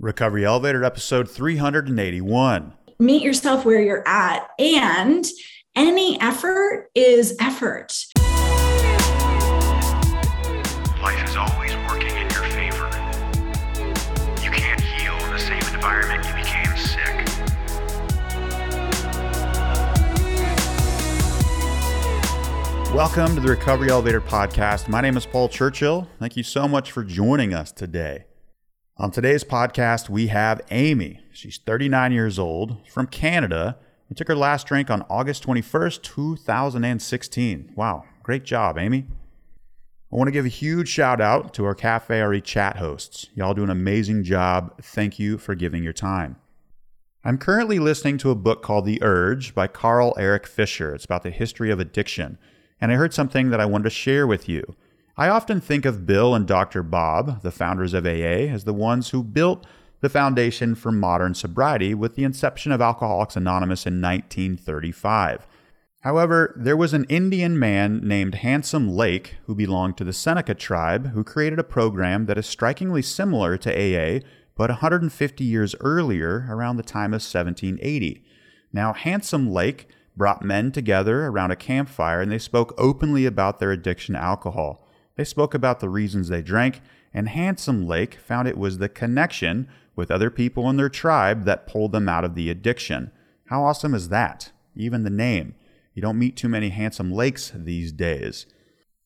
Recovery Elevator, episode 381. Meet yourself where you're at, and any effort is effort. Life is always working in your favor. You can't heal in the same environment you became sick. Welcome to the Recovery Elevator podcast. My name is Paul Churchill. Thank you so much for joining us today. On today's podcast, we have Amy. She's 39 years old, from Canada, and took her last drink on August 21st, 2016. Wow, great job, Amy. I want to give a huge shout out to our Cafe RE chat hosts. Y'all do an amazing job. Thank you for giving your time. I'm currently listening to a book called The Urge by Carl Eric Fisher. It's about the history of addiction, and I heard something that I wanted to share with you. I often think of Bill and Dr. Bob, the founders of AA, as the ones who built the foundation for modern sobriety with the inception of Alcoholics Anonymous in 1935. However, there was an Indian man named Handsome Lake who belonged to the Seneca Tribe who created a program that is strikingly similar to AA, but 150 years earlier, around the time of 1780. Now, Handsome Lake brought men together around a campfire, and they spoke openly about their addiction to alcohol. They spoke about the reasons they drank, and Handsome Lake found it was the connection with other people in their tribe that pulled them out of the addiction. How awesome is that? Even the name. You don't meet too many Handsome Lakes these days.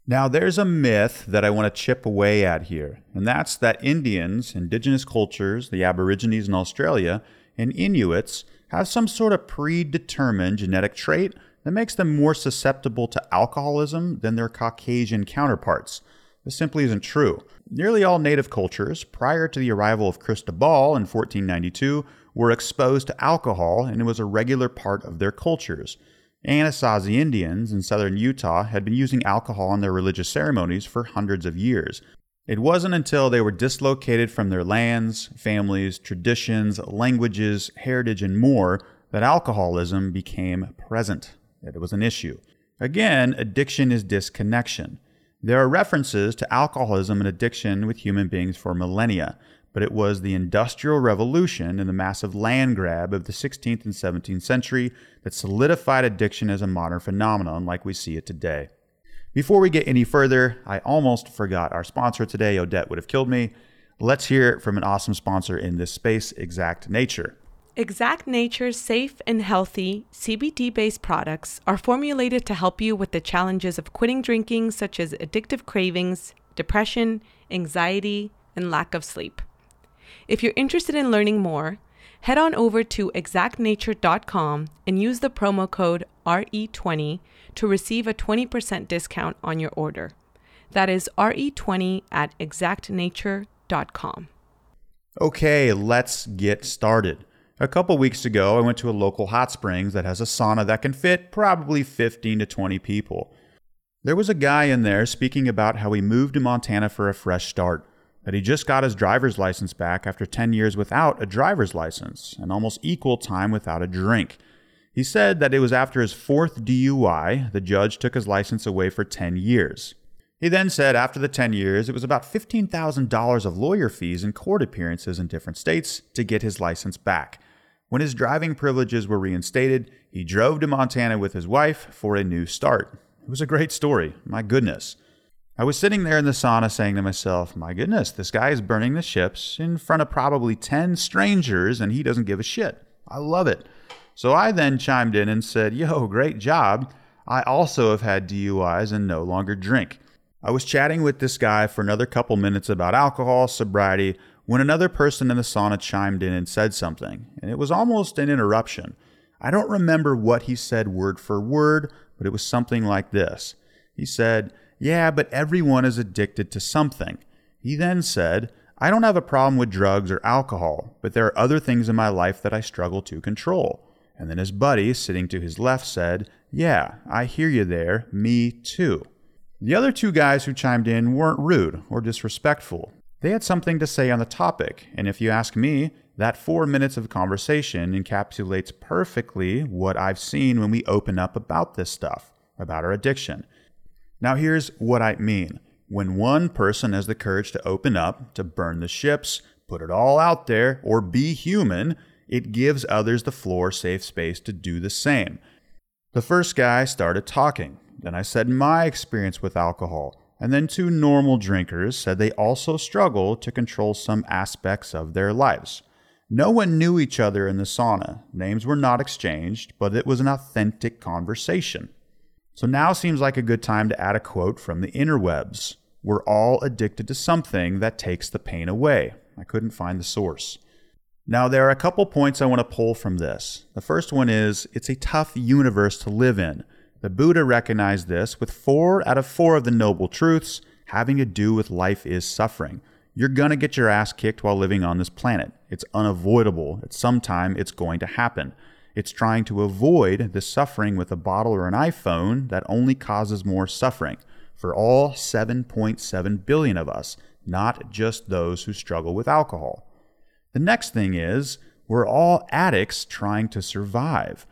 Now, there's a myth that I want to chip away at here, and that's that Indians, indigenous cultures, the Aborigines in Australia, and Inuits have some sort of predetermined genetic trait that makes them more susceptible to alcoholism than their Caucasian counterparts. This simply isn't true. Nearly all native cultures, prior to the arrival of Cristobal in 1492, were exposed to alcohol, and it was a regular part of their cultures. Anasazi Indians in southern Utah had been using alcohol in their religious ceremonies for hundreds of years. It wasn't until they were dislocated from their lands, families, traditions, languages, heritage, and more that alcoholism became present. That it was an issue. Again, addiction is disconnection. There are references to alcoholism and addiction with human beings for millennia, but it was the Industrial Revolution and the massive land grab of the 16th and 17th century that solidified addiction as a modern phenomenon like we see it today. Before we get any further, I almost forgot our sponsor today. Odette would have killed me. Let's hear it from an awesome sponsor in this space, Exact Nature. Exact Nature's safe and healthy CBD-based products are formulated to help you with the challenges of quitting drinking, such as addictive cravings, depression, anxiety, and lack of sleep. If you're interested in learning more, head on over to exactnature.com and use the promo code RE20 to receive a 20% discount on your order. That is RE20 at exactnature.com. Okay, let's get started. A couple weeks ago, I went to a local hot springs that has a sauna that can fit probably 15 to 20 people. There was a guy in there speaking about how he moved to Montana for a fresh start, that he just got his driver's license back after 10 years without a driver's license, and almost equal time without a drink. He said that it was after his fourth DUI, the judge took his license away for 10 years. He then said after the 10 years, it was about $15,000 of lawyer fees and court appearances in different states to get his license back. When his driving privileges were reinstated, he drove to Montana with his wife for a new start. It was a great story. My goodness. I was sitting there in the sauna saying to myself, my goodness, this guy is burning the ships in front of probably 10 strangers and he doesn't give a shit. I love it. So I then chimed in and said, yo, great job. I also have had DUIs and no longer drink. I was chatting with this guy for another couple minutes about alcohol, sobriety, when another person in the sauna chimed in and said something, and it was almost an interruption. I don't remember what he said word for word, but it was something like this. He said, yeah, but everyone is addicted to something. He then said, I don't have a problem with drugs or alcohol, but there are other things in my life that I struggle to control. And then his buddy, sitting to his left, said, yeah, I hear you there, me too. The other two guys who chimed in weren't rude or disrespectful. They had something to say on the topic, and if you ask me, that 4 minutes of conversation encapsulates perfectly what I've seen when we open up about this stuff, about our addiction. Now here's what I mean. When one person has the courage to open up, to burn the ships, put it all out there, or be human, it gives others the floor, safe space to do the same. The first guy started talking. Then I said my experience with alcohol. And then two normal drinkers said they also struggle to control some aspects of their lives. No one knew each other in the sauna. Names were not exchanged, but it was an authentic conversation. So now seems like a good time to add a quote from the interwebs. We're all addicted to something that takes the pain away. I couldn't find the source. Now, there are a couple points I want to pull from this. The first one is, it's a tough universe to live in. The Buddha recognized this with 4 out of 4 of the noble truths having to do with life is suffering. You're going to get your ass kicked while living on this planet. It's unavoidable. At some time, it's going to happen. It's trying to avoid the suffering with a bottle or an iPhone that only causes more suffering for all 7.7 billion of us, not just those who struggle with alcohol. The next thing is, we're all addicts trying to survive.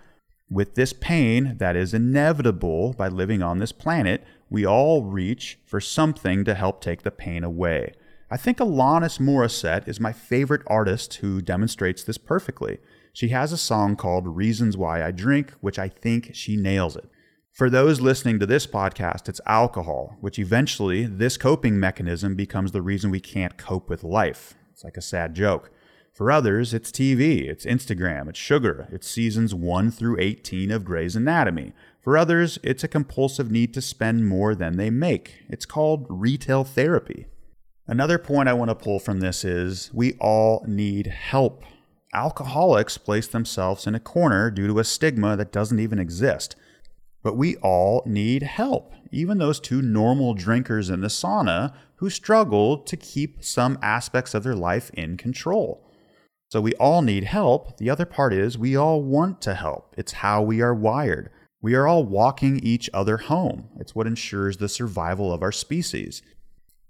With this pain that is inevitable by living on this planet, we all reach for something to help take the pain away. I think Alanis Morissette is my favorite artist who demonstrates this perfectly. She has a song called Reasons Why I Drink, which I think she nails it. For those listening to this podcast, it's alcohol, which eventually this coping mechanism becomes the reason we can't cope with life. It's like a sad joke. For others, it's TV, it's Instagram, it's sugar, it's seasons 1 through 18 of Grey's Anatomy. For others, it's a compulsive need to spend more than they make. It's called retail therapy. Another point I want to pull from this is, we all need help. Alcoholics place themselves in a corner due to a stigma that doesn't even exist. But we all need help. Even those two normal drinkers in the sauna who struggle to keep some aspects of their life in control. So we all need help. The other part is, we all want to help. It's how we are wired. We are all walking each other home. It's what ensures the survival of our species.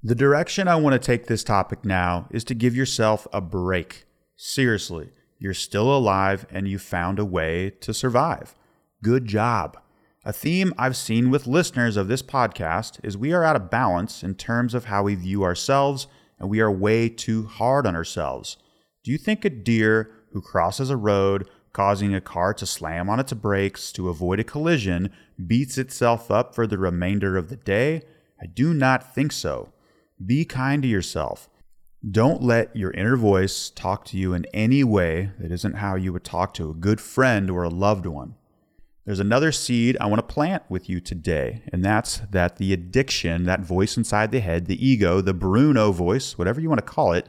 The direction I want to take this topic now is to give yourself a break. Seriously, you're still alive and you found a way to survive. Good job. A theme I've seen with listeners of this podcast is we are out of balance in terms of how we view ourselves, and we are way too hard on ourselves. Do you think a deer who crosses a road, causing a car to slam on its brakes to avoid a collision, beats itself up for the remainder of the day? I do not think so. Be kind to yourself. Don't let your inner voice talk to you in any way that isn't how you would talk to a good friend or a loved one. There's another seed I want to plant with you today, and that's that the addiction, that voice inside the head, the ego, the Bruno voice, whatever you want to call it,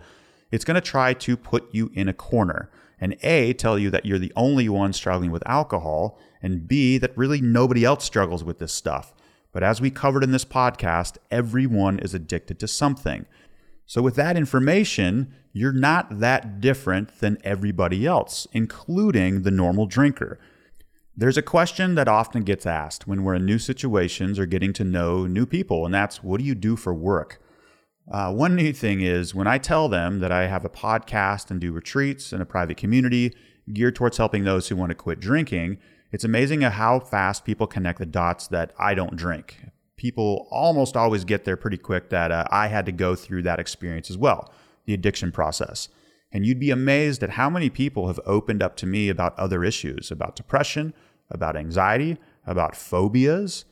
it's going to try to put you in a corner and A, tell you that you're the only one struggling with alcohol, and B, that really nobody else struggles with this stuff. But as we covered in this podcast, everyone is addicted to something. So with that information, you're not that different than everybody else, including the normal drinker. There's a question that often gets asked when we're in new situations or getting to know new people, and that's, what do you do for work? One new thing is, when I tell them that I have a podcast and do retreats in a private community geared towards helping those who want to quit drinking, it's amazing how fast people connect the dots that I don't drink. People almost always get there pretty quick that I had to go through that experience as well, the addiction process. And you'd be amazed at how many people have opened up to me about other issues, about depression, about anxiety, about phobias,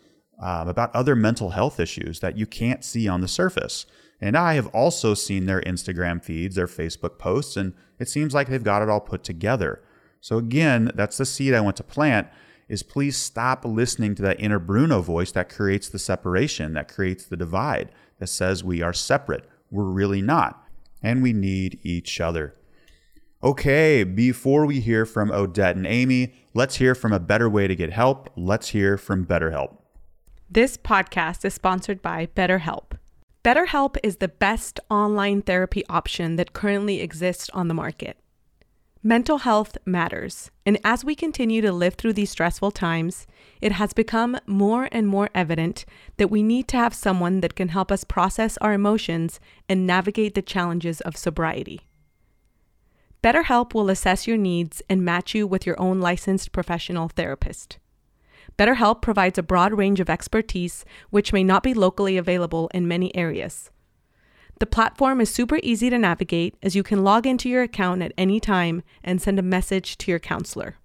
about other mental health issues that you can't see on the surface. And I have also seen their Instagram feeds, their Facebook posts, and it seems like they've got it all put together. So again, that's the seed I want to plant, is please stop listening to that inner Bruno voice that creates the separation, that creates the divide, that says we are separate. We're really not, and we need each other. Okay, before we hear from Odette and Amy, let's hear from a better way to get help. Let's hear from BetterHelp. This podcast is sponsored by BetterHelp. BetterHelp is the best online therapy option that currently exists on the market. Mental health matters, and as we continue to live through these stressful times, it has become more and more evident that we need to have someone that can help us process our emotions and navigate the challenges of sobriety. BetterHelp will assess your needs and match you with your own licensed professional therapist. BetterHelp provides a broad range of expertise which may not be locally available in many areas. The platform is super easy to navigate as you can log into your account at any time and send a message to your counselor.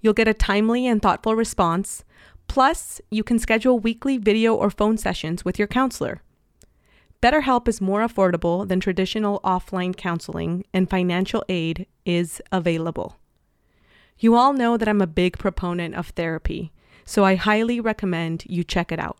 You'll get a timely and thoughtful response, plus you can schedule weekly video or phone sessions with your counselor. BetterHelp is more affordable than traditional offline counseling, and financial aid is available. You all know that I'm a big proponent of therapy, so I highly recommend you check it out.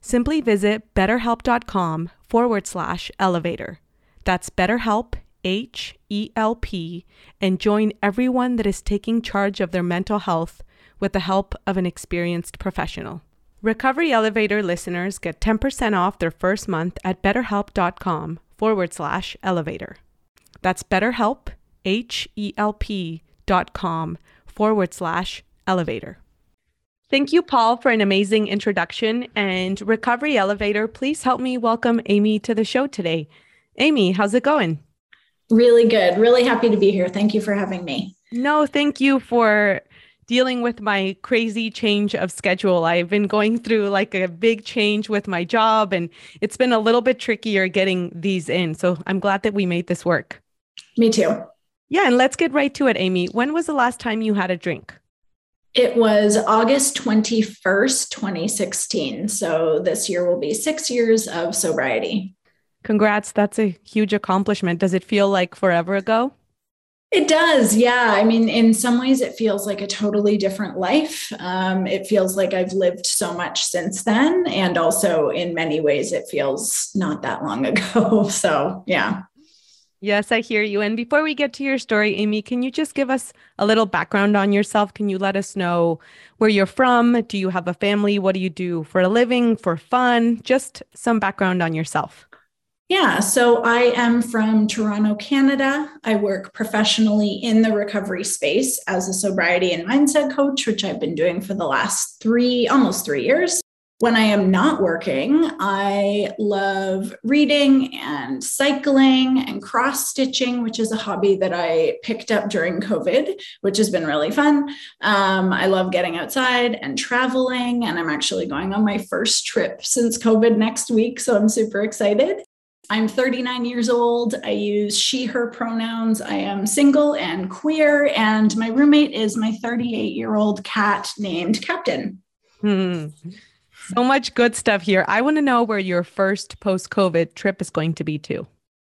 Simply visit betterhelp.com/elevator. That's BetterHelp, HELP, and join everyone that is taking charge of their mental health with the help of an experienced professional. Recovery Elevator listeners get 10% off their first month at betterhelp.com/elevator. That's BetterHelp, HELP.com/elevator. Thank you, Paul, for an amazing introduction. And Recovery Elevator, please help me welcome Amy to the show today. Amy, how's it going? Really good. Really happy to be here. Thank you for having me. No, thank you for dealing with my crazy change of schedule. I've been going through like a big change with my job, and it's been a little bit trickier getting these in. So I'm glad that we made this work. Me too. Yeah. And let's get right to it, Amy. When was the last time you had a drink? It was August 21st, 2016. So this year will be 6 years of sobriety. Congrats. That's a huge accomplishment. Does it feel like forever ago? It does. Yeah. I mean, in some ways it feels like a totally different life. It feels like I've lived so much since then. And also in many ways, it feels not that long ago. So yeah. Yes, I hear you. And before we get to your story, Amy, can you just give us a little background on yourself? Can you let us know where you're from? Do you have a family? What do you do for a living, for fun? Just some background on yourself. Yeah, so I am from Toronto, Canada. I work professionally in the recovery space as a sobriety and mindset coach, which I've been doing for the last almost three years. When I am not working, I love reading and cycling and cross stitching, which is a hobby that I picked up during COVID, which has been really fun. I love getting outside and traveling, and I'm actually going on my first trip since COVID next week, so I'm super excited. I'm 39 years old. I use she, her pronouns. I am single and queer, and my roommate is my 38-year-old cat named Captain. So much good stuff here. I want to know where your first post-COVID trip is going to be too.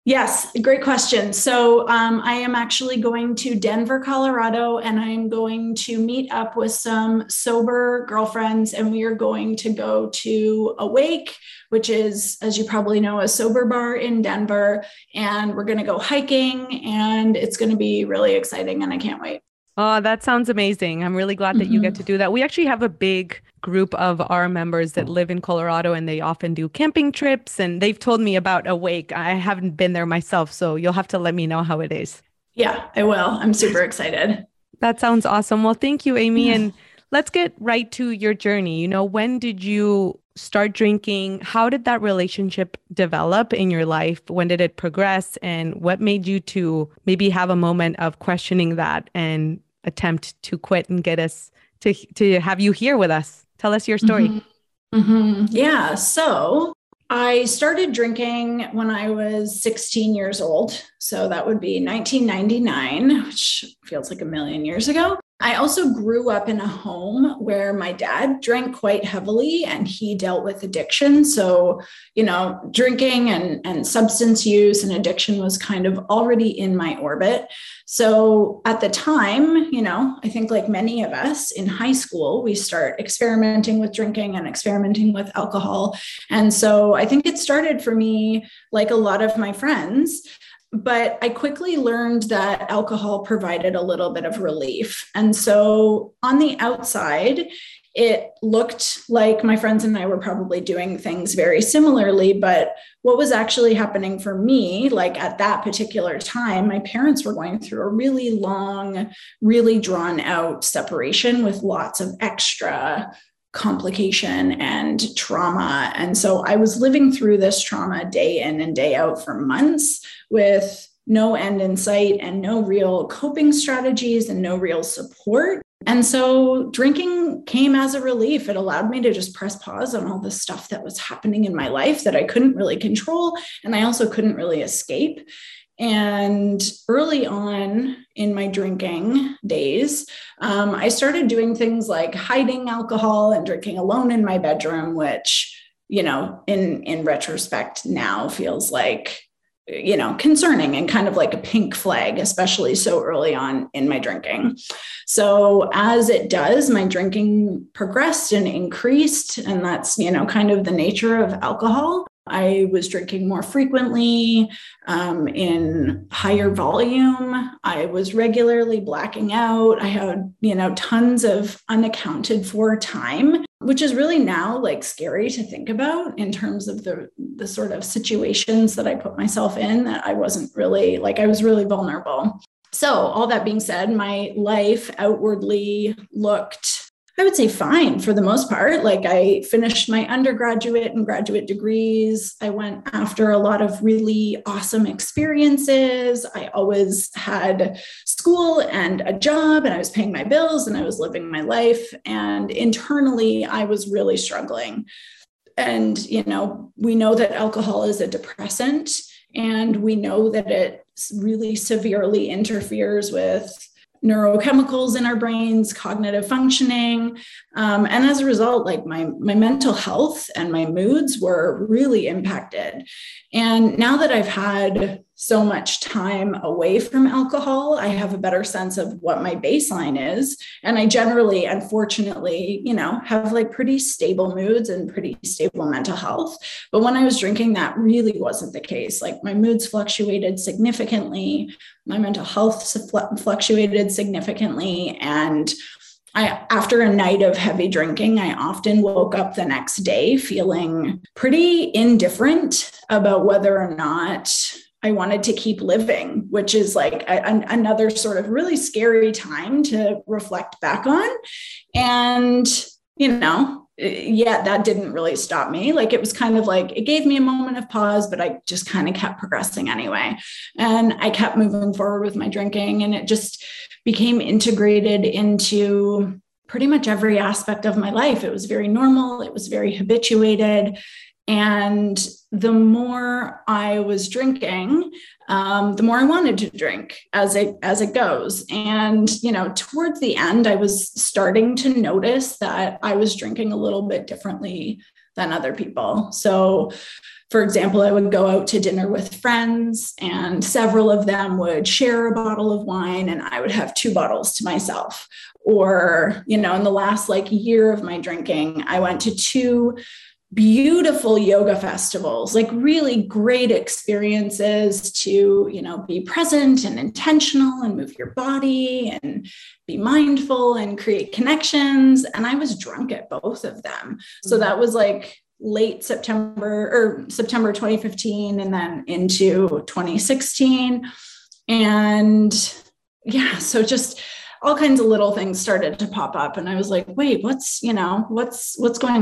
Yes, great question. So I am actually going to Denver, Colorado, and I'm going to meet up with some sober girlfriends, and we are going to go to Awake, which is, as you probably know, a sober bar in Denver, and we're going to go hiking, and it's going to be really exciting, and I can't wait. Oh, that sounds amazing. I'm really glad that you get to do that. We actually have a big group of our members that live in Colorado, and they often do camping trips, and they've told me about Awake. I haven't been there myself, so you'll have to let me know how it is. Yeah, I will. I'm super excited. That sounds awesome. Well, thank you, Amy. And let's get right to your journey. You know, when did you start drinking? How did that relationship develop in your life? When did it progress? And what made you to maybe have a moment of questioning that and attempt to quit and get us to have you here with us? Tell us your story. Yeah. So I started drinking when I was 16 years old. So that would be 1999, which feels like a million years ago. I also grew up in a home where my dad drank quite heavily, and he dealt with addiction. So, you know, drinking and substance use and addiction was kind of already in my orbit. So at the time, you know, I think like many of us in high school, we start experimenting with drinking and experimenting with alcohol. And so I think it started for me, like a lot of my friends. But I quickly learned that alcohol provided a little bit of relief. And so on the outside, it looked like my friends and I were probably doing things very similarly, but what was actually happening for me, like at that particular time, my parents were going through a really long, really drawn out separation with lots of extra complication and trauma. And so I was living through this trauma day in and day out for months with no end in sight and no real coping strategies and no real support. And so drinking came as a relief. It allowed me to just press pause on all the stuff that was happening in my life that I couldn't really control. And I also couldn't really escape. And early on in my drinking days, I started doing things like hiding alcohol and drinking alone in my bedroom, which, you know, in retrospect now feels like, you know, concerning and kind of like a pink flag, especially so early on in my drinking. So as it does, my drinking progressed and increased. And that's, you know, kind of the nature of alcohol. I was drinking more frequently, in higher volume. I was regularly blacking out. I had, you know, tons of unaccounted for time, which is really now like scary to think about in terms of the sort of situations that I put myself in that I wasn't really, like, I was really vulnerable. So all that being said, my life outwardly looked, I would say, fine for the most part. Like, I finished my undergraduate and graduate degrees. I went after a lot of really awesome experiences. I always had school and a job, and I was paying my bills and I was living my life. And internally, I was really struggling. And, you know, we know that alcohol is a depressant, and we know that it really severely interferes with neurochemicals in our brains, cognitive functioning. And as a result, like my mental health and my moods were really impacted. And now that I've had so much time away from alcohol, I have a better sense of what my baseline is. And I generally, unfortunately, you know, have like pretty stable moods and pretty stable mental health. But when I was drinking, that really wasn't the case. Like, my moods fluctuated significantly. My mental health fluctuated significantly. And after a night of heavy drinking, I often woke up the next day feeling pretty indifferent about whether or not I wanted to keep living, which is like another sort of really scary time to reflect back on. And, you know, yeah, that didn't really stop me. Like, it was kind of like, it gave me a moment of pause, but I just kind of kept progressing anyway. And I kept moving forward with my drinking, and it just became integrated into pretty much every aspect of my life. It was very normal. It was very habituated. And the more I was drinking, the more I wanted to drink as it goes. And, you know, towards the end, I was starting to notice that I was drinking a little bit differently than other people. So, for example, I would go out to dinner with friends, and several of them would share a bottle of wine, and I would have two bottles to myself. Or, you know, in the last like year of my drinking, I went to two beautiful yoga festivals, like really great experiences to, you know, be present and intentional and move your body and be mindful and create connections. And I was drunk at both of them. So that was like late September or September 2015 and then into 2016. And yeah, so just all kinds of little things started to pop up, and I was like, wait, what's going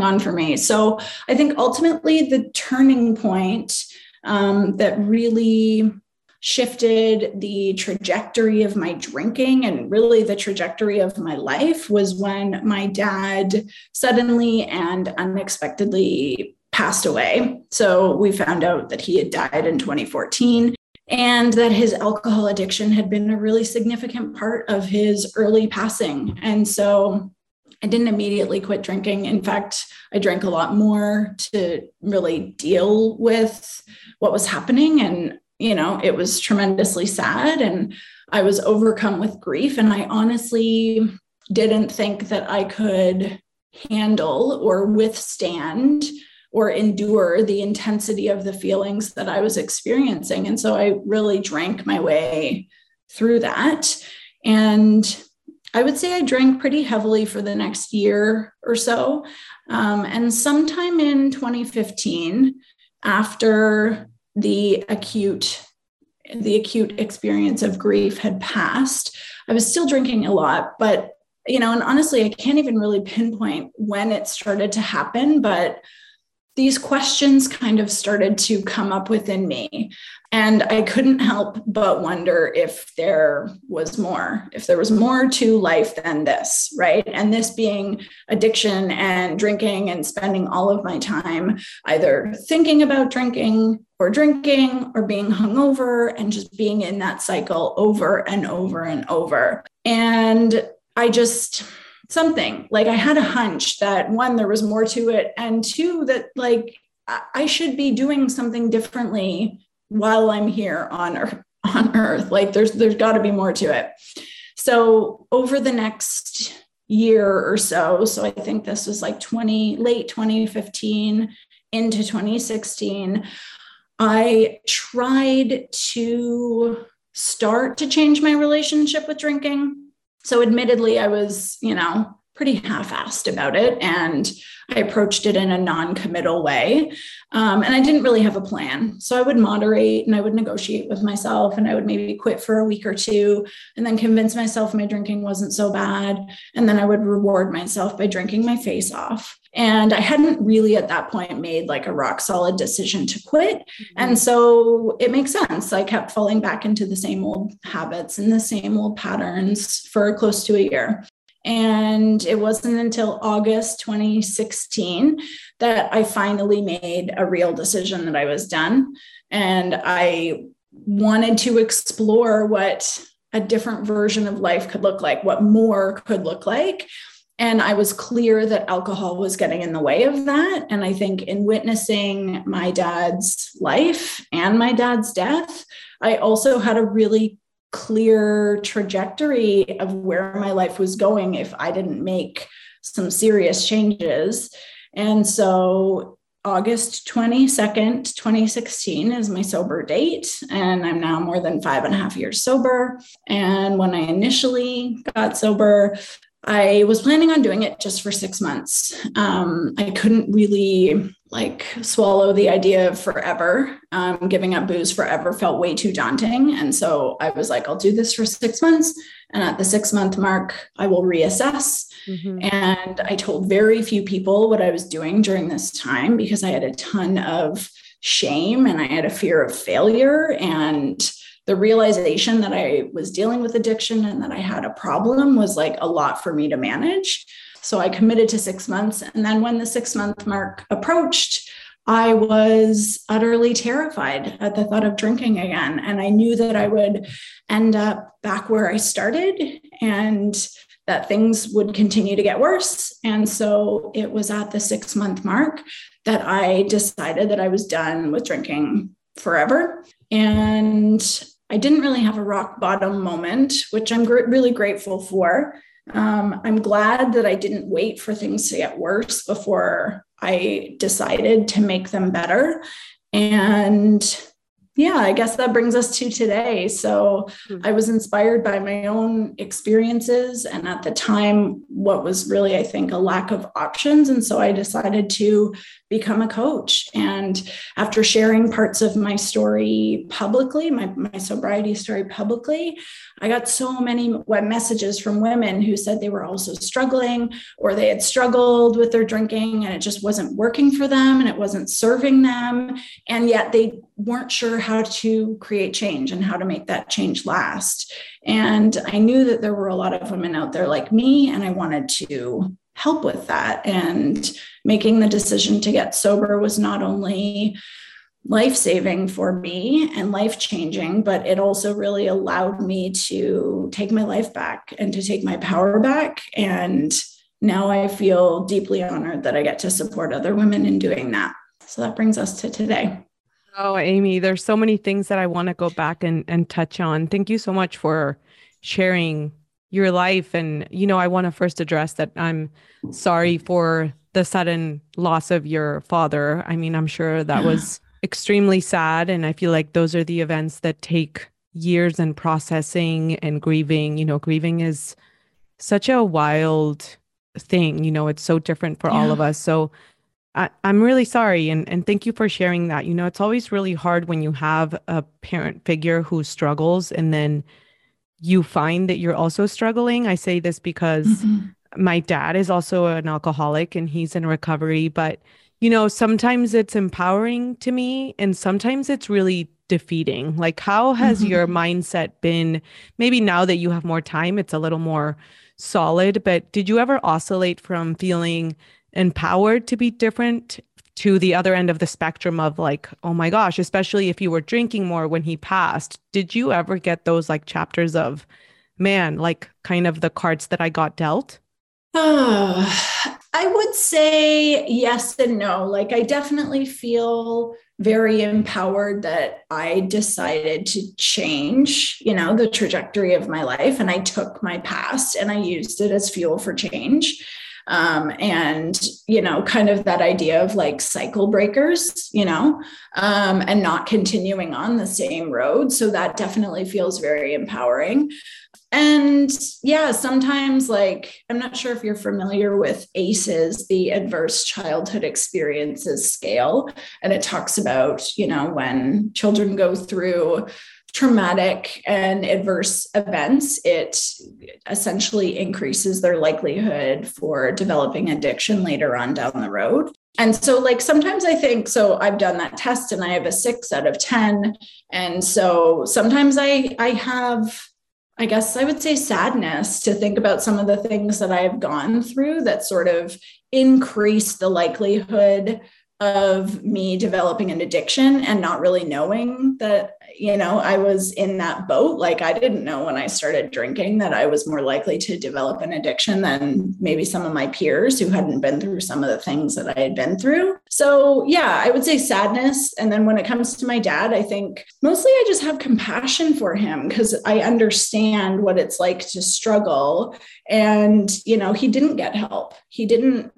on for me? So I think ultimately the turning point that really shifted the trajectory of my drinking and really the trajectory of my life was when my dad suddenly and unexpectedly passed away. So we found out that he had died in 2014. And that his alcohol addiction had been a really significant part of his early passing. And so I didn't immediately quit drinking. In fact, I drank a lot more to really deal with what was happening. And, you know, it was tremendously sad, and I was overcome with grief. And I honestly didn't think that I could handle or withstand or endure the intensity of the feelings that I was experiencing. And so I really drank my way through that. And I would say I drank pretty heavily for the next year or so. And sometime in 2015, after the acute experience of grief had passed, I was still drinking a lot, but, you know, and honestly, I can't even really pinpoint when it started to happen, but these questions kind of started to come up within me. And I couldn't help but wonder if there was more to life than this, right? And this being addiction and drinking and spending all of my time either thinking about drinking or being hungover and just being in that cycle over and over and over. And I just... something like I had a hunch that one, there was more to it, and two, that like I should be doing something differently while I'm here on earth. Like there's got to be more to it. So over the next year or so I think this was like late 2015 into 2016, I tried to start to change my relationship with drinking. So admittedly, I was, pretty half-assed about it, and I approached it in a non-committal way. And I didn't really have a plan. So I would moderate and I would negotiate with myself, and I would maybe quit for a week or two and then convince myself my drinking wasn't so bad. And then I would reward myself by drinking my face off. And I hadn't really at that point made like a rock solid decision to quit. Mm-hmm. And so it makes sense. I kept falling back into the same old habits and the same old patterns for close to a year. And it wasn't until August 2016 that I finally made a real decision that I was done. And I wanted to explore what a different version of life could look like, what more could look like. And I was clear that alcohol was getting in the way of that. And I think in witnessing my dad's life and my dad's death, I also had a really clear trajectory of where my life was going if I didn't make some serious changes. And so August 22nd, 2016 is my sober date, and I'm now more than 5.5 years sober. And when I initially got sober, I was planning on doing it just for 6 months. I couldn't really swallow the idea of forever. Giving up booze forever felt way too daunting. And so I was like, I'll do this for 6 months. And at the 6-month mark, I will reassess. Mm-hmm. And I told very few people what I was doing during this time because I had a ton of shame and I had a fear of failure. And the realization that I was dealing with addiction and that I had a problem was like a lot for me to manage. So I committed to 6 months. And then when the 6-month mark approached, I was utterly terrified at the thought of drinking again. And I knew that I would end up back where I started and that things would continue to get worse. And so it was at the 6-month mark that I decided that I was done with drinking forever. And I didn't really have a rock bottom moment, which I'm really grateful for. I'm glad that I didn't wait for things to get worse before I decided to make them better. And yeah, I guess that brings us to today. So I was inspired by my own experiences, and at the time, what was really, I think, a lack of options. And so I decided to become a coach. And after sharing parts of my story publicly, my sobriety story publicly, I got so many web messages from women who said they were also struggling, or they had struggled with their drinking and it just wasn't working for them and it wasn't serving them. And yet they weren't sure how to create change and how to make that change last. And I knew that there were a lot of women out there like me, and I wanted to help with that. And making the decision to get sober was not only life-saving for me and life-changing, but it also really allowed me to take my life back and to take my power back. And now I feel deeply honored that I get to support other women in doing that. So that brings us to today. Oh, Amy, there's so many things that I want to go back and touch on. Thank you so much for sharing your life. And, I want to first address that I'm sorry for the sudden loss of your father. I mean, I'm sure that was extremely sad. And I feel like those are the events that take years in processing and grieving. Grieving is such a wild thing. It's so different for all of us. So I'm really sorry. And thank you for sharing that. It's always really hard when you have a parent figure who struggles and then you find that you're also struggling. I say this because my dad is also an alcoholic and he's in recovery, but you know, sometimes it's empowering to me and sometimes it's really defeating. Like, how has your mindset been? Maybe now that you have more time, it's a little more solid, but did you ever oscillate from feeling empowered to be different to the other end of the spectrum of like, oh my gosh, especially if you were drinking more when he passed, did you ever get those like chapters of, man, like kind of the cards that I got dealt? Oh, I would say yes and no. Like, I definitely feel very empowered that I decided to change, you know, the trajectory of my life. And I took my past and I used it as fuel for change. And, you know, kind of that idea of like cycle breakers, you know, and not continuing on the same road. So that definitely feels very empowering. And yeah, sometimes like, I'm not sure if you're familiar with ACEs, the Adverse Childhood Experiences Scale. And it talks about, you know, when children go through traumatic and adverse events, it essentially increases their likelihood for developing addiction later on down the road. And so like, sometimes I think, so I've done that test and I have a 6 out of 10. And so sometimes I have, I guess I would say, sadness to think about some of the things that I've gone through that sort of increase the likelihood of me developing an addiction and not really knowing that, you know, I was in that boat. Like, I didn't know when I started drinking that I was more likely to develop an addiction than maybe some of my peers who hadn't been through some of the things that I had been through. So yeah, I would say sadness. And then when it comes to my dad, I think mostly I just have compassion for him because I understand what it's like to struggle. And, you know, he didn't get help. He didn't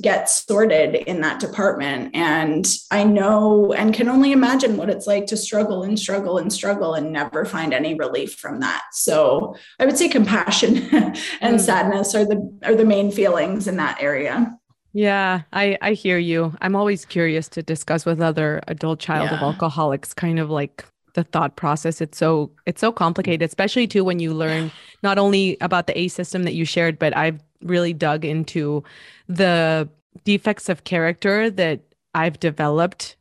get sorted in that department. And I know and can only imagine what it's like to struggle and never find any relief from that. So I would say compassion and sadness are the main feelings in that area. Yeah, I hear you. I'm always curious to discuss with other adult child of alcoholics, kind of like the thought process. It's so complicated, especially too when you learn not only about the ACE system that you shared, but I've really dug into the defects of character that I've developed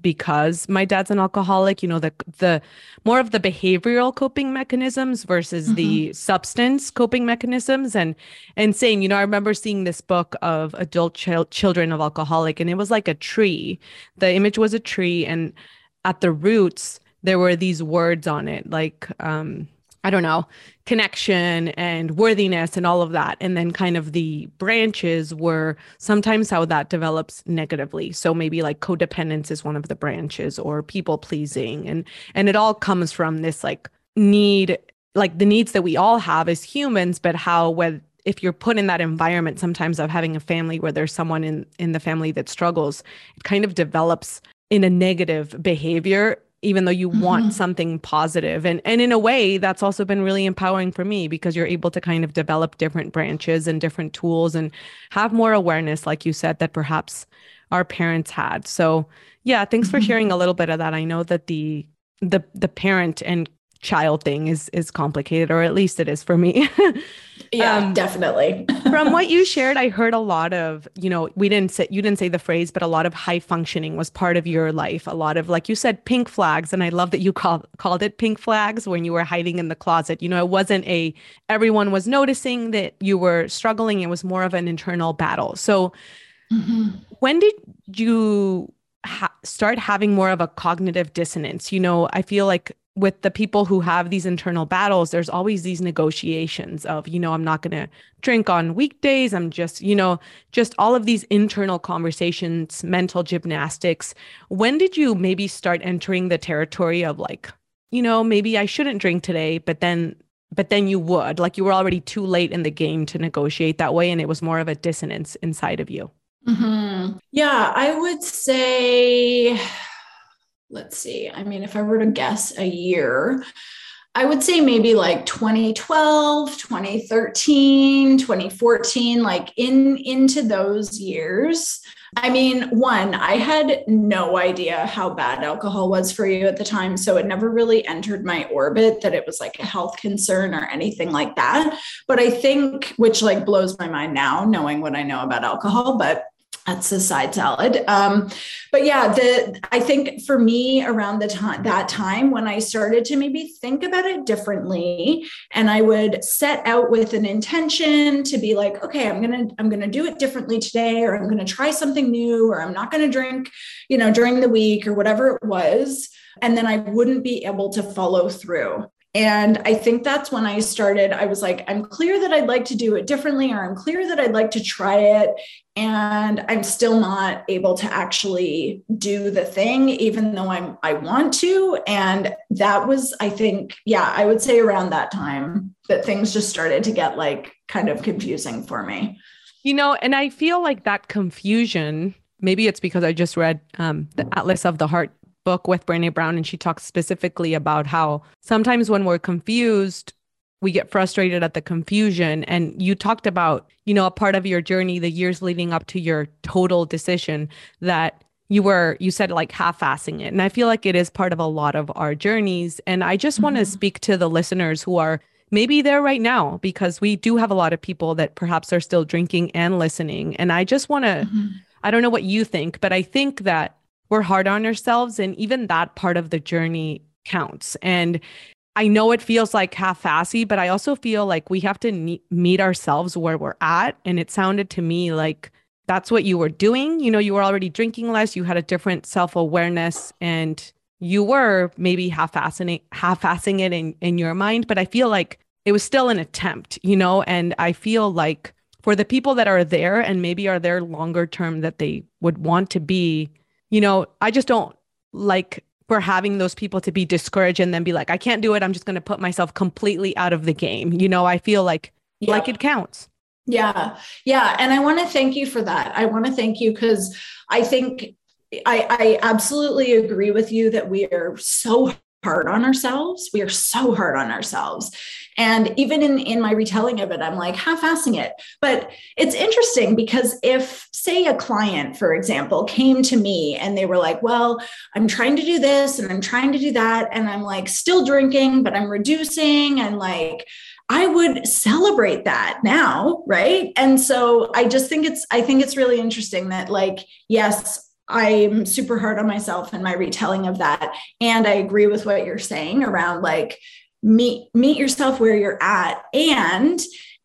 because my dad's an alcoholic, you know, the more of the behavioral coping mechanisms versus the substance coping mechanisms and saying, you know, I remember seeing this book of adult children of alcoholic, and it was like a tree. The image was a tree, and at the roots, there were these words on it, like, I don't know, connection and worthiness and all of that. And then kind of the branches were sometimes how that develops negatively. So maybe like codependence is one of the branches, or people pleasing. And it all comes from this like need, like the needs that we all have as humans, but how, if you're put in that environment sometimes of having a family where there's someone in the family that struggles, it kind of develops in a negative behavior, even though you want something positive. And in a way, that's also been really empowering for me because you're able to kind of develop different branches and different tools and have more awareness, like you said, that perhaps our parents had. So yeah, thanks for sharing a little bit of that. I know that the parent and child thing is complicated, or at least it is for me. Yeah, definitely. From what you shared, I heard a lot of, you know, you didn't say the phrase, but a lot of high functioning was part of your life. A lot of, like you said, pink flags. And I love that you called it pink flags when you were hiding in the closet. You know, it wasn't everyone was noticing that you were struggling. It was more of an internal battle. So when did you start having more of a cognitive dissonance? You know, I feel like with the people who have these internal battles, there's always these negotiations of, you know, I'm not going to drink on weekdays. I'm just, you know, just all of these internal conversations, mental gymnastics. When did you maybe start entering the territory of like, you know, maybe I shouldn't drink today, but then you would, like you were already too late in the game to negotiate that way. And it was more of a dissonance inside of you. Yeah, I would say, let's see. I mean, if I were to guess a year, I would say maybe like 2012, 2013, 2014, like into those years. I mean, one, I had no idea how bad alcohol was for you at the time. So it never really entered my orbit that it was like a health concern or anything like that. But I think, which like blows my mind now, knowing what I know about alcohol, but That's a side salad. But yeah, I think for me around that time when I started to maybe think about it differently, and I would set out with an intention to be like, okay, I'm going to do it differently today, or I'm going to try something new, or I'm not going to drink, during the week or whatever it was. And then I wouldn't be able to follow through. And I think that's when I started, I was like, I'm clear that I'd like to do it differently, or I'm clear that I'd like to try it. And I'm still not able to actually do the thing, even though I want to. And that was, I think, I would say around that time that things just started to get like kind of confusing for me. And I feel like that confusion, maybe it's because I just read the Atlas of the Heart book with Brene Brown, and she talks specifically about how sometimes when we're confused, we get frustrated at the confusion. And you talked about, a part of your journey, the years leading up to your total decision, that you said like half-assing it. And I feel like it is part of a lot of our journeys. And I just want to speak to the listeners who are maybe there right now, because we do have a lot of people that perhaps are still drinking and listening. And I just want to, I don't know what you think, but I think that we're hard on ourselves, and even that part of the journey counts. And I know it feels like half-assy, but I also feel like we have to meet ourselves where we're at. And it sounded to me like that's what you were doing. You were already drinking less, you had a different self-awareness, and you were maybe half-assing it in your mind. But I feel like it was still an attempt, and I feel like for the people that are there and maybe are there longer term that they would want to be, I just don't like for having those people to be discouraged and then be like, I can't do it. I'm just going to put myself completely out of the game. I feel like, like it counts. Yeah. Yeah. And I want to thank you for that. I want to thank you, because I think I absolutely agree with you that we are so hard on ourselves. We are so hard on ourselves. And even in my retelling of it, I'm like half-assing it. But it's interesting, because if, say, a client, for example, came to me and they were like, well, I'm trying to do this and I'm trying to do that, and I'm like still drinking, but I'm reducing, and like, I would celebrate that now, right? And so I just think I think it's really interesting that, like, yes, I'm super hard on myself in my retelling of that. And I agree with what you're saying around like meet yourself where you're at, and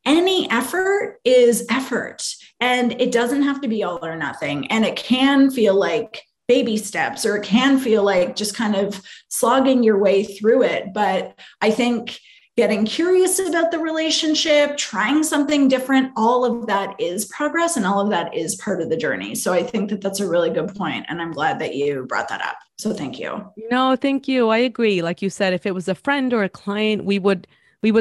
any effort is effort, and it doesn't have to be all or nothing. And it can feel like baby steps, or it can feel like just kind of slogging your way through it. But I think getting curious about the relationship, trying something different, all of that is progress, and all of that is part of the journey. So I think that that's a really good point, and I'm glad that you brought that up. So thank you. No, thank you. I agree. Like you said, if it was a friend or a client, we would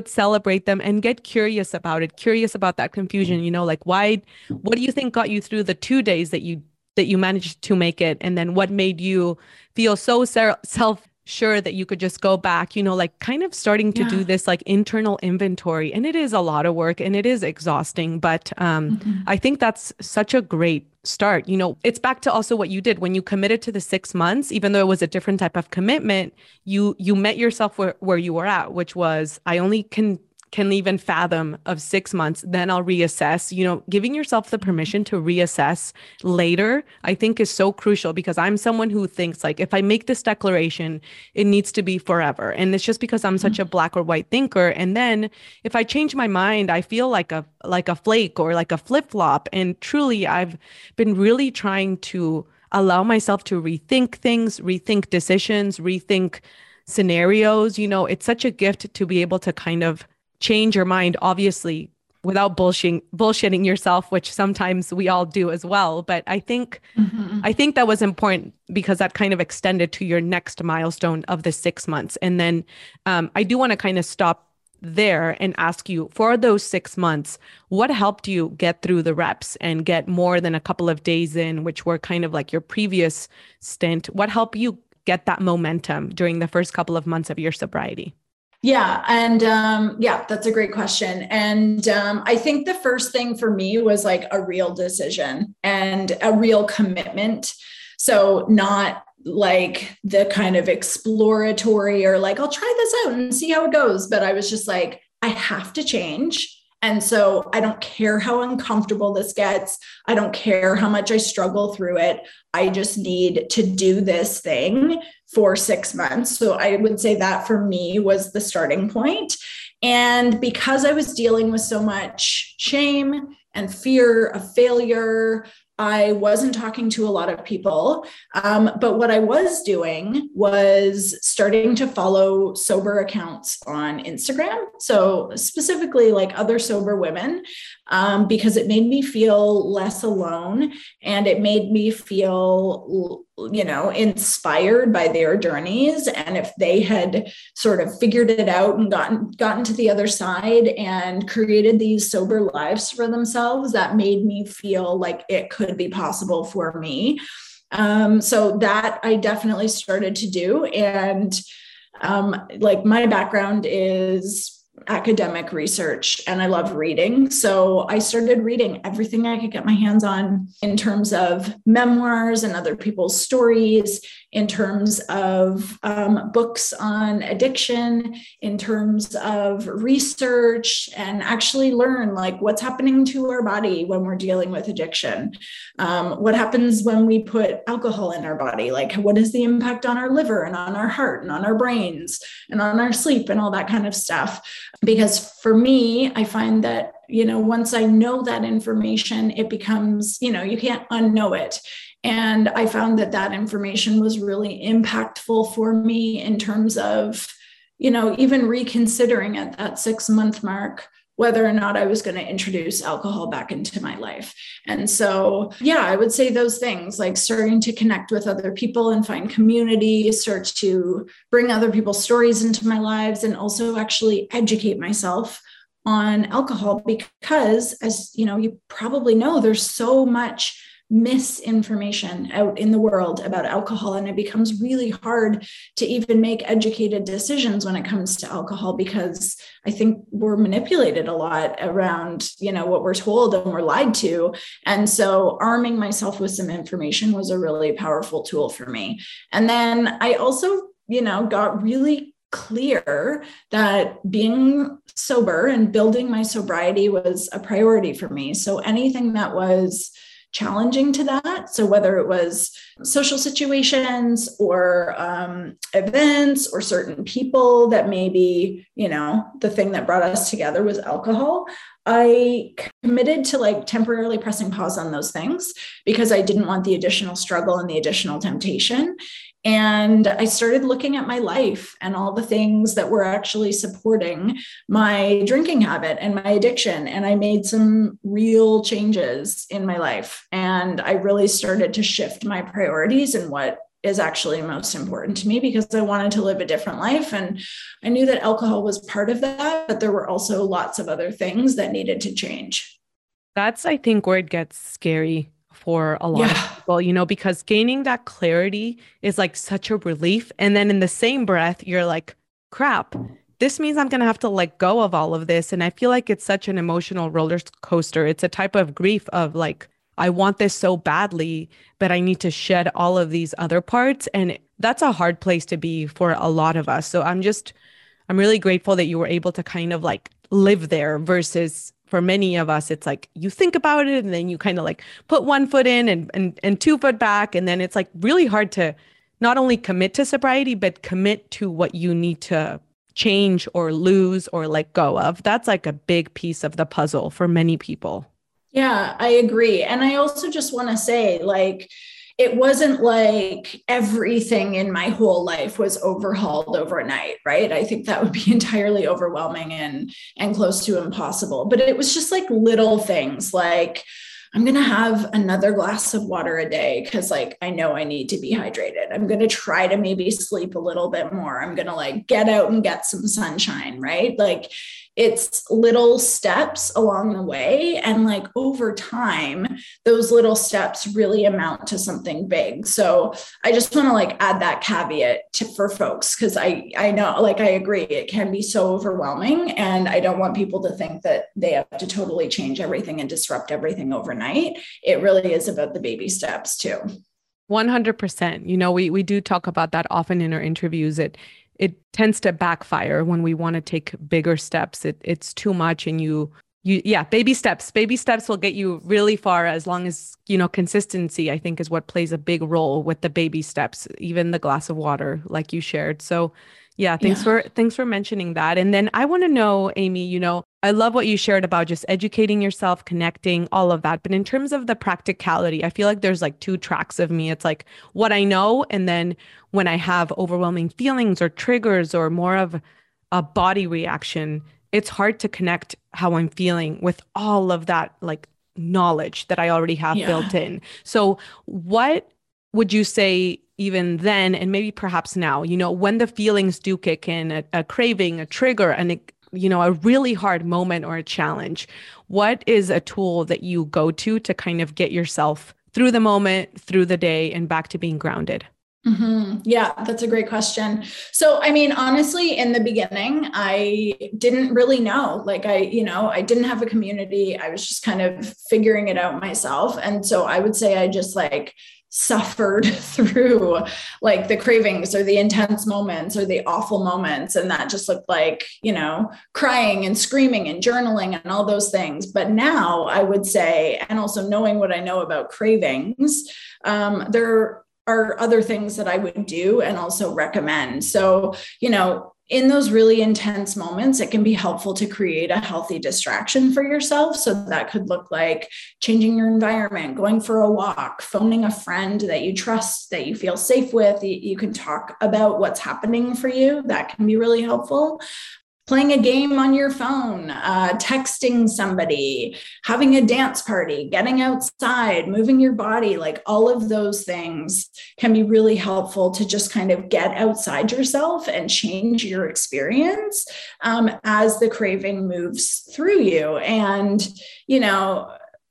celebrate them and get curious about it, curious about that confusion, like why, what do you think got you through the 2 days that you managed to make it? And then what made you feel so self-sure that you could just go back, like kind of starting to do this like internal inventory. And it is a lot of work, and it is exhausting, but I think that's such a great start. It's back to also what you did when you committed to the 6 months, even though it was a different type of commitment, you met yourself where you were at, which was, I only can even fathom of 6 months, then I'll reassess, giving yourself the permission to reassess later, I think is so crucial, because I'm someone who thinks like, if I make this declaration, it needs to be forever. And it's just because I'm such a black or white thinker. And then if I change my mind, I feel like a flake or like a flip-flop. And truly, I've been really trying to allow myself to rethink things, rethink decisions, rethink scenarios. It's such a gift to be able to kind of change your mind, obviously, without bullshitting yourself, which sometimes we all do as well. But I think I think that was important, because that kind of extended to your next milestone of the 6 months. And then I do want to kind of stop there and ask you, for those 6 months, what helped you get through the reps and get more than a couple of days in, which were kind of like your previous stint? What helped you get that momentum during the first couple of months of your sobriety? Yeah. And that's a great question. And I think the first thing for me was like a real decision and a real commitment. So not like the kind of exploratory or like, I'll try this out and see how it goes. But I was just like, I have to change. And so I don't care how uncomfortable this gets. I don't care how much I struggle through it. I just need to do this thing for 6 months. So I would say that for me was the starting point. And because I was dealing with so much shame and fear of failure, I wasn't talking to a lot of people, but what I was doing was starting to follow sober accounts on Instagram. So specifically like other sober women, because it made me feel less alone and it made me feel, you know, inspired by their journeys. And if they had sort of figured it out and gotten to the other side and created these sober lives for themselves, that made me feel like it could be possible for me. So that I definitely started to do. And like my background is academic research and I love reading. So I started reading everything I could get my hands on in terms of memoirs and other people's stories, in terms of books on addiction, in terms of research, and actually learn like what's happening to our body when we're dealing with addiction. What happens when we put alcohol in our body? Like what is the impact on our liver and on our heart and on our brains and on our sleep and all that kind of stuff? Because for me, I find that, you know, once I know that information, it becomes, you know, you can't unknow it. And I found that that information was really impactful for me in terms of, you know, even reconsidering at that 6 month mark, whether or not I was going to introduce alcohol back into my life. And so, yeah, I would say those things like starting to connect with other people and find community, start to bring other people's stories into my lives, and also actually educate myself on alcohol, because as you know, you probably know, there's so much misinformation out in the world about alcohol. And it becomes really hard to even make educated decisions when it comes to alcohol, because I think we're manipulated a lot around, you know, what we're told and we're lied to. And so arming myself with some information was a really powerful tool for me. And then I also, you know, got really clear that being sober and building my sobriety was a priority for me. So anything that was challenging to that. So whether it was social situations or events or certain people that maybe, you know, the thing that brought us together was alcohol, I committed to like temporarily pressing pause on those things because I didn't want the additional struggle and the additional temptation. And I started looking at my life and all the things that were actually supporting my drinking habit and my addiction. And I made some real changes in my life. And I really started to shift my priorities and what is actually most important to me, because I wanted to live a different life. And I knew that alcohol was part of that, but there were also lots of other things that needed to change. That's, I think, where it gets scary for a lot of people, you know, because gaining that clarity is like such a relief. And then in the same breath, you're like, crap, this means I'm going to have to let go of all of this. And I feel like it's such an emotional roller coaster. It's a type of grief of like, I want this so badly, but I need to shed all of these other parts. And that's a hard place to be for a lot of us. So I'm really grateful that you were able to kind of like live there, versus for many of us, it's like you think about it and then you kind of like put one foot in and 2 foot back. And then it's like really hard to not only commit to sobriety, but commit to what you need to change or lose or let go of. That's like a big piece of the puzzle for many people. Yeah, I agree. And I also just want to say, like, it wasn't like everything in my whole life was overhauled overnight, right? I think that would be entirely overwhelming and close to impossible. But it was just like little things like, I'm going to have another glass of water a day because like, I know I need to be hydrated. I'm going to try to maybe sleep a little bit more. I'm going to like get out and get some sunshine, right? Like it's little steps along the way. And like over time, those little steps really amount to something big. So I just want to like add that caveat for folks, because I know, like, I agree, it can be so overwhelming. And I don't want people to think that they have to totally change everything and disrupt everything overnight. It really is about the baby steps too. 100%. You know, we do talk about that often in our interviews. It tends to backfire when we want to take bigger steps. It's too much and you Baby steps will get you really far, as long as, consistency, I think, is what plays a big role with the baby steps, even the glass of water, like you shared. So thanks for mentioning that. And then I want to know, Amy, I love what you shared about just educating yourself, connecting, all of that. But in terms of the practicality, I feel like there's like two tracks of me. It's like what I know. And then when I have overwhelming feelings or triggers or more of a body reaction, it's hard to connect how I'm feeling with all of that like knowledge that I already have built in. So what would you say even then, and maybe perhaps now, when the feelings do kick in, a craving, a trigger, and a really hard moment or a challenge, what is a tool that you go to kind of get yourself through the moment, through the day, and back to being grounded? Mm-hmm. Yeah, that's a great question. So, honestly, in the beginning, I didn't really know, I didn't have a community. I was just kind of figuring it out myself. And so I would say I just suffered through the cravings or the intense moments or the awful moments. And that just looked like, crying and screaming and journaling and all those things. But now I would say, and also knowing what I know about cravings, there are other things that I would do and also recommend. So, in those really intense moments, it can be helpful to create a healthy distraction for yourself. So that could look like changing your environment, going for a walk, phoning a friend that you trust, that you feel safe with. You can talk about what's happening for you. That can be really helpful. Playing a game on your phone, texting somebody, having a dance party, getting outside, moving your body, all of those things can be really helpful to just kind of get outside yourself and change your experience as the craving moves through you. And,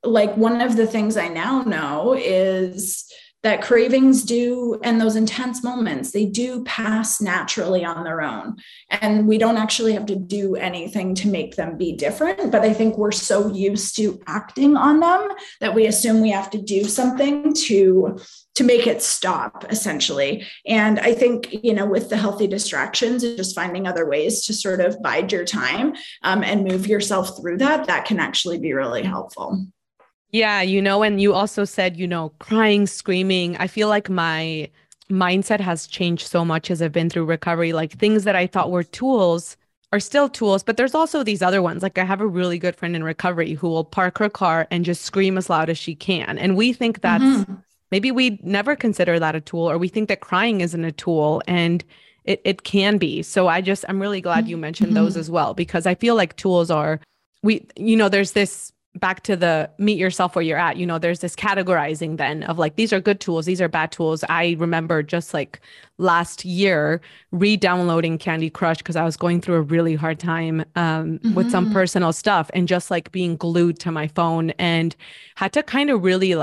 one of the things I now know is that cravings do, and those intense moments, they do pass naturally on their own. And we don't actually have to do anything to make them be different. But I think we're so used to acting on them that we assume we have to do something to make it stop, essentially. And I think, with the healthy distractions and just finding other ways to sort of bide your time and move yourself through that can actually be really helpful. Yeah, and you also said, crying, screaming. I feel like my mindset has changed so much as I've been through recovery. Things that I thought were tools are still tools, but there's also these other ones. I have a really good friend in recovery who will park her car and just scream as loud as she can. And we think that's, maybe we never consider that a tool, or we think that crying isn't a tool, and it can be. So I'm really glad you mentioned those as well, because I feel like tools are, there's this, back to the meet yourself where you're at, there's this categorizing then of these are good tools, these are bad tools. I remember just last year re-downloading Candy Crush because I was going through a really hard time with some personal stuff, and just being glued to my phone, and had to kind of really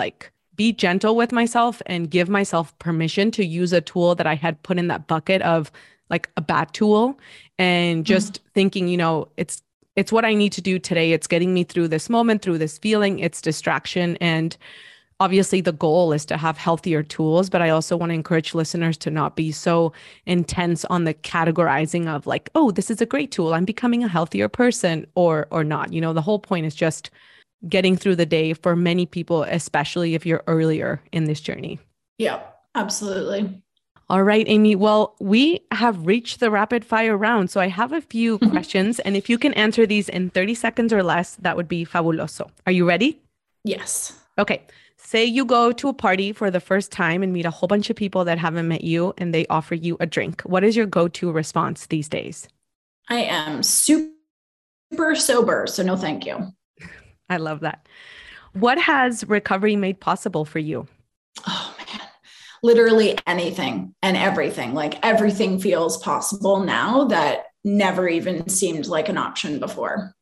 be gentle with myself and give myself permission to use a tool that I had put in that bucket of a bad tool, and just thinking, it's what I need to do today. It's getting me through this moment, through this feeling. It's distraction. And obviously the goal is to have healthier tools, but I also want to encourage listeners to not be so intense on the categorizing of oh, this is a great tool, I'm becoming a healthier person, or not. The whole point is just getting through the day for many people, especially if you're earlier in this journey. Yeah, absolutely. All right, Amy. Well, we have reached the rapid fire round. So I have a few questions, and if you can answer these in 30 seconds or less, that would be fabuloso. Are you ready? Yes. Okay. Say you go to a party for the first time and meet a whole bunch of people that haven't met you, and they offer you a drink. What is your go-to response these days? I am super sober, so no thank you. I love that. What has recovery made possible for you? Oh, man. Literally anything and everything. Everything feels possible now that never even seemed like an option before.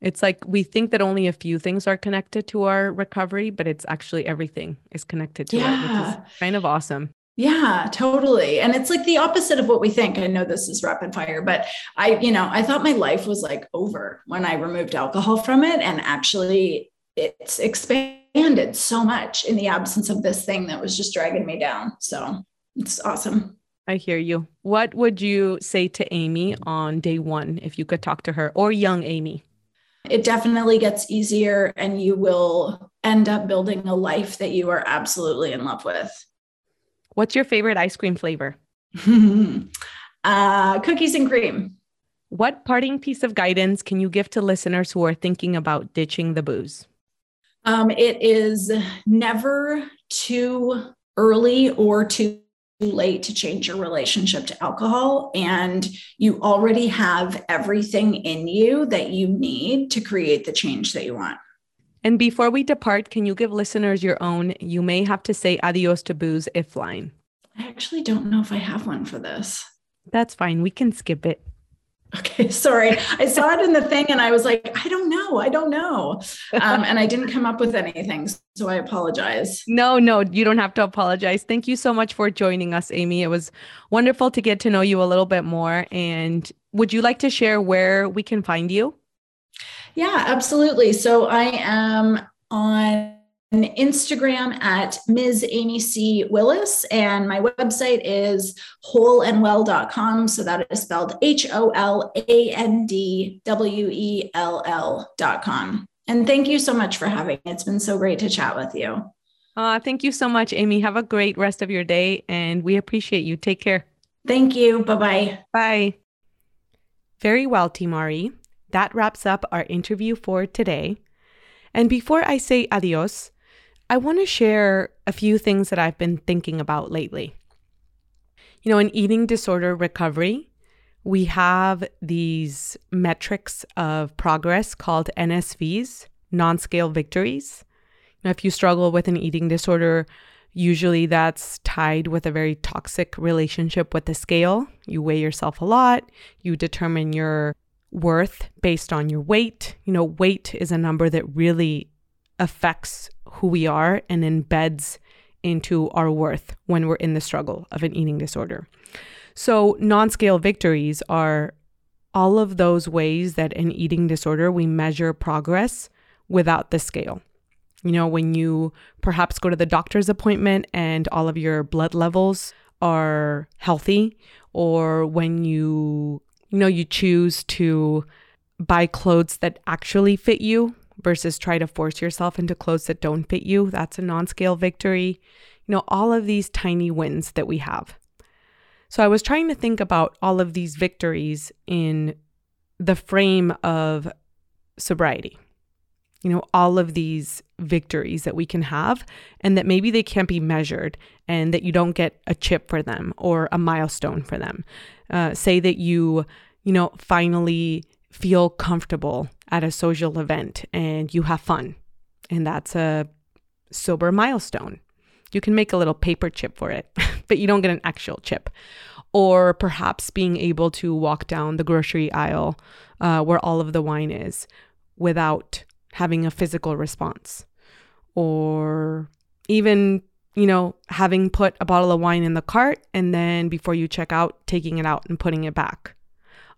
It's we think that only a few things are connected to our recovery, but it's actually everything is connected to it, which is kind of awesome. Yeah, totally. And it's the opposite of what we think. I know this is rapid fire, but I thought my life was over when I removed alcohol from it, and actually it's expanded so much in the absence of this thing that was just dragging me down. So it's awesome. I hear you. What would you say to Amy on day one if you could talk to her, or young Amy? It definitely gets easier, and you will end up building a life that you are absolutely in love with. What's your favorite ice cream flavor? Cookies and cream. What parting piece of guidance can you give to listeners who are thinking about ditching the booze? It is never too early or too late to change your relationship to alcohol, and you already have everything in you that you need to create the change that you want. And before we depart, can you give listeners your own, you may have to say adios to booze, if line? I actually don't know if I have one for this. That's fine. We can skip it. Okay. Sorry. I saw it in the thing and I was like, I don't know. And I didn't come up with anything. So I apologize. No, you don't have to apologize. Thank you so much for joining us, Amy. It was wonderful to get to know you a little bit more. And would you like to share where we can find you? Yeah, absolutely. So I am on Instagram at Ms. Amy C. Willis, and my website is wholeandwell.com. So that is spelled HOLANDWELL.com. And thank you so much for having me. It's been so great to chat with you. Thank you so much, Amy. Have a great rest of your day, and we appreciate you. Take care. Thank you. Bye-bye. Bye. Very well, Team RE. That wraps up our interview for today. And before I say adios, I want to share a few things that I've been thinking about lately. You know, in eating disorder recovery, we have these metrics of progress called NSVs, non-scale victories. Now, if you struggle with an eating disorder, usually that's tied with a very toxic relationship with the scale. You weigh yourself a lot, you determine your worth based on your weight. You know, weight is a number that really affects who we are and embeds into our worth when we're in the struggle of an eating disorder. So non-scale victories are all of those ways that in eating disorder we measure progress without the scale. You know, when you perhaps go to the doctor's appointment and all of your blood levels are healthy, or when you choose to buy clothes that actually fit you versus try to force yourself into clothes that don't fit you. That's a non-scale victory. You know, all of these tiny wins that we have. So I was trying to think about all of these victories in the frame of sobriety. You know, all of these victories that we can have, and that maybe they can't be measured, and that you don't get a chip for them or a milestone for them. Say that you finally feel comfortable at a social event and you have fun, and that's a sober milestone. You can make a little paper chip for it, but you don't get an actual chip. Or perhaps being able to walk down the grocery aisle where all of the wine is without having a physical response, or even, having put a bottle of wine in the cart and then before you check out, taking it out and putting it back.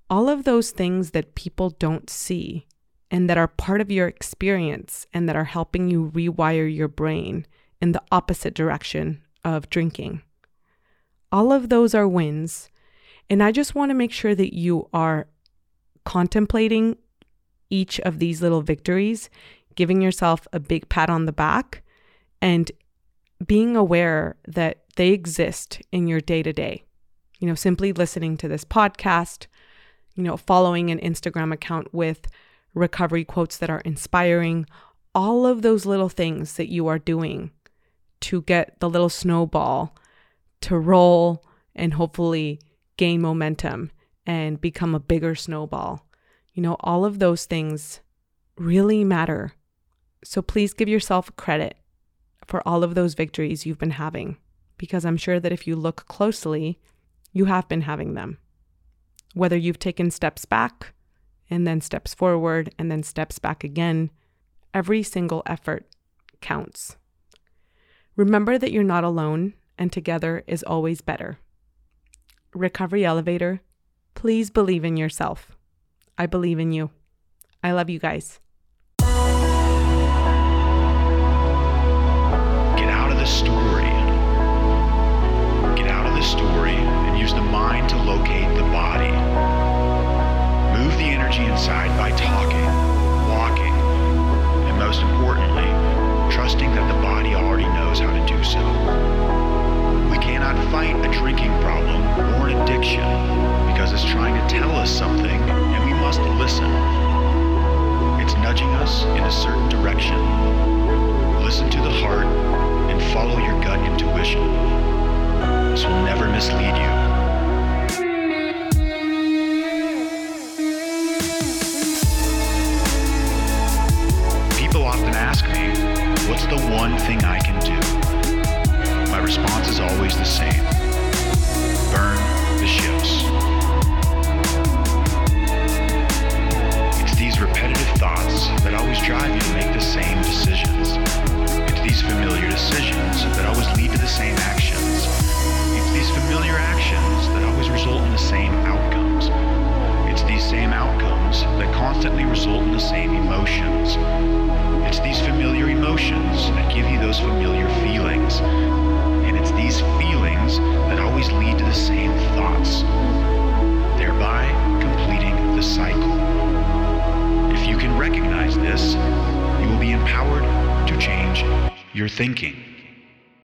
All of those things that people don't see and that are part of your experience and that are helping you rewire your brain in the opposite direction of drinking. All of those are wins. And I just want to make sure that you are contemplating each of these little victories, giving yourself a big pat on the back, and being aware that they exist in your day-to-day. You know, simply listening to this podcast, following an Instagram account with recovery quotes that are inspiring, all of those little things that you are doing to get the little snowball to roll and hopefully gain momentum and become a bigger snowball. All of those things really matter. So please give yourself credit for all of those victories you've been having, because I'm sure that if you look closely, you have been having them. Whether you've taken steps back and then steps forward and then steps back again, every single effort counts. Remember that you're not alone, and together is always better. Recovery Elevator, please believe in yourself. I believe in you. I love you guys. Get out of the story. Get out of the story and use the mind to locate the body. Move the energy inside by talking, walking. trying to tell us something, and we must listen. It's nudging us in a certain direction. Listen to the heart and follow your gut intuition. This will never mislead you. Often ask me, what's the one thing I can do? My response is always the same. Burn the ships. It's these repetitive thoughts that always drive you to make the same decisions. It's these familiar decisions that always lead to the same actions. It's these familiar actions that always result in the same outcomes. It's these same outcomes that constantly result in the same emotions. It's these familiar emotions that give you those familiar feelings. And it's these feelings that always lead to the same thoughts, thereby completing the cycle. If you can recognize this, you will be empowered to change your thinking.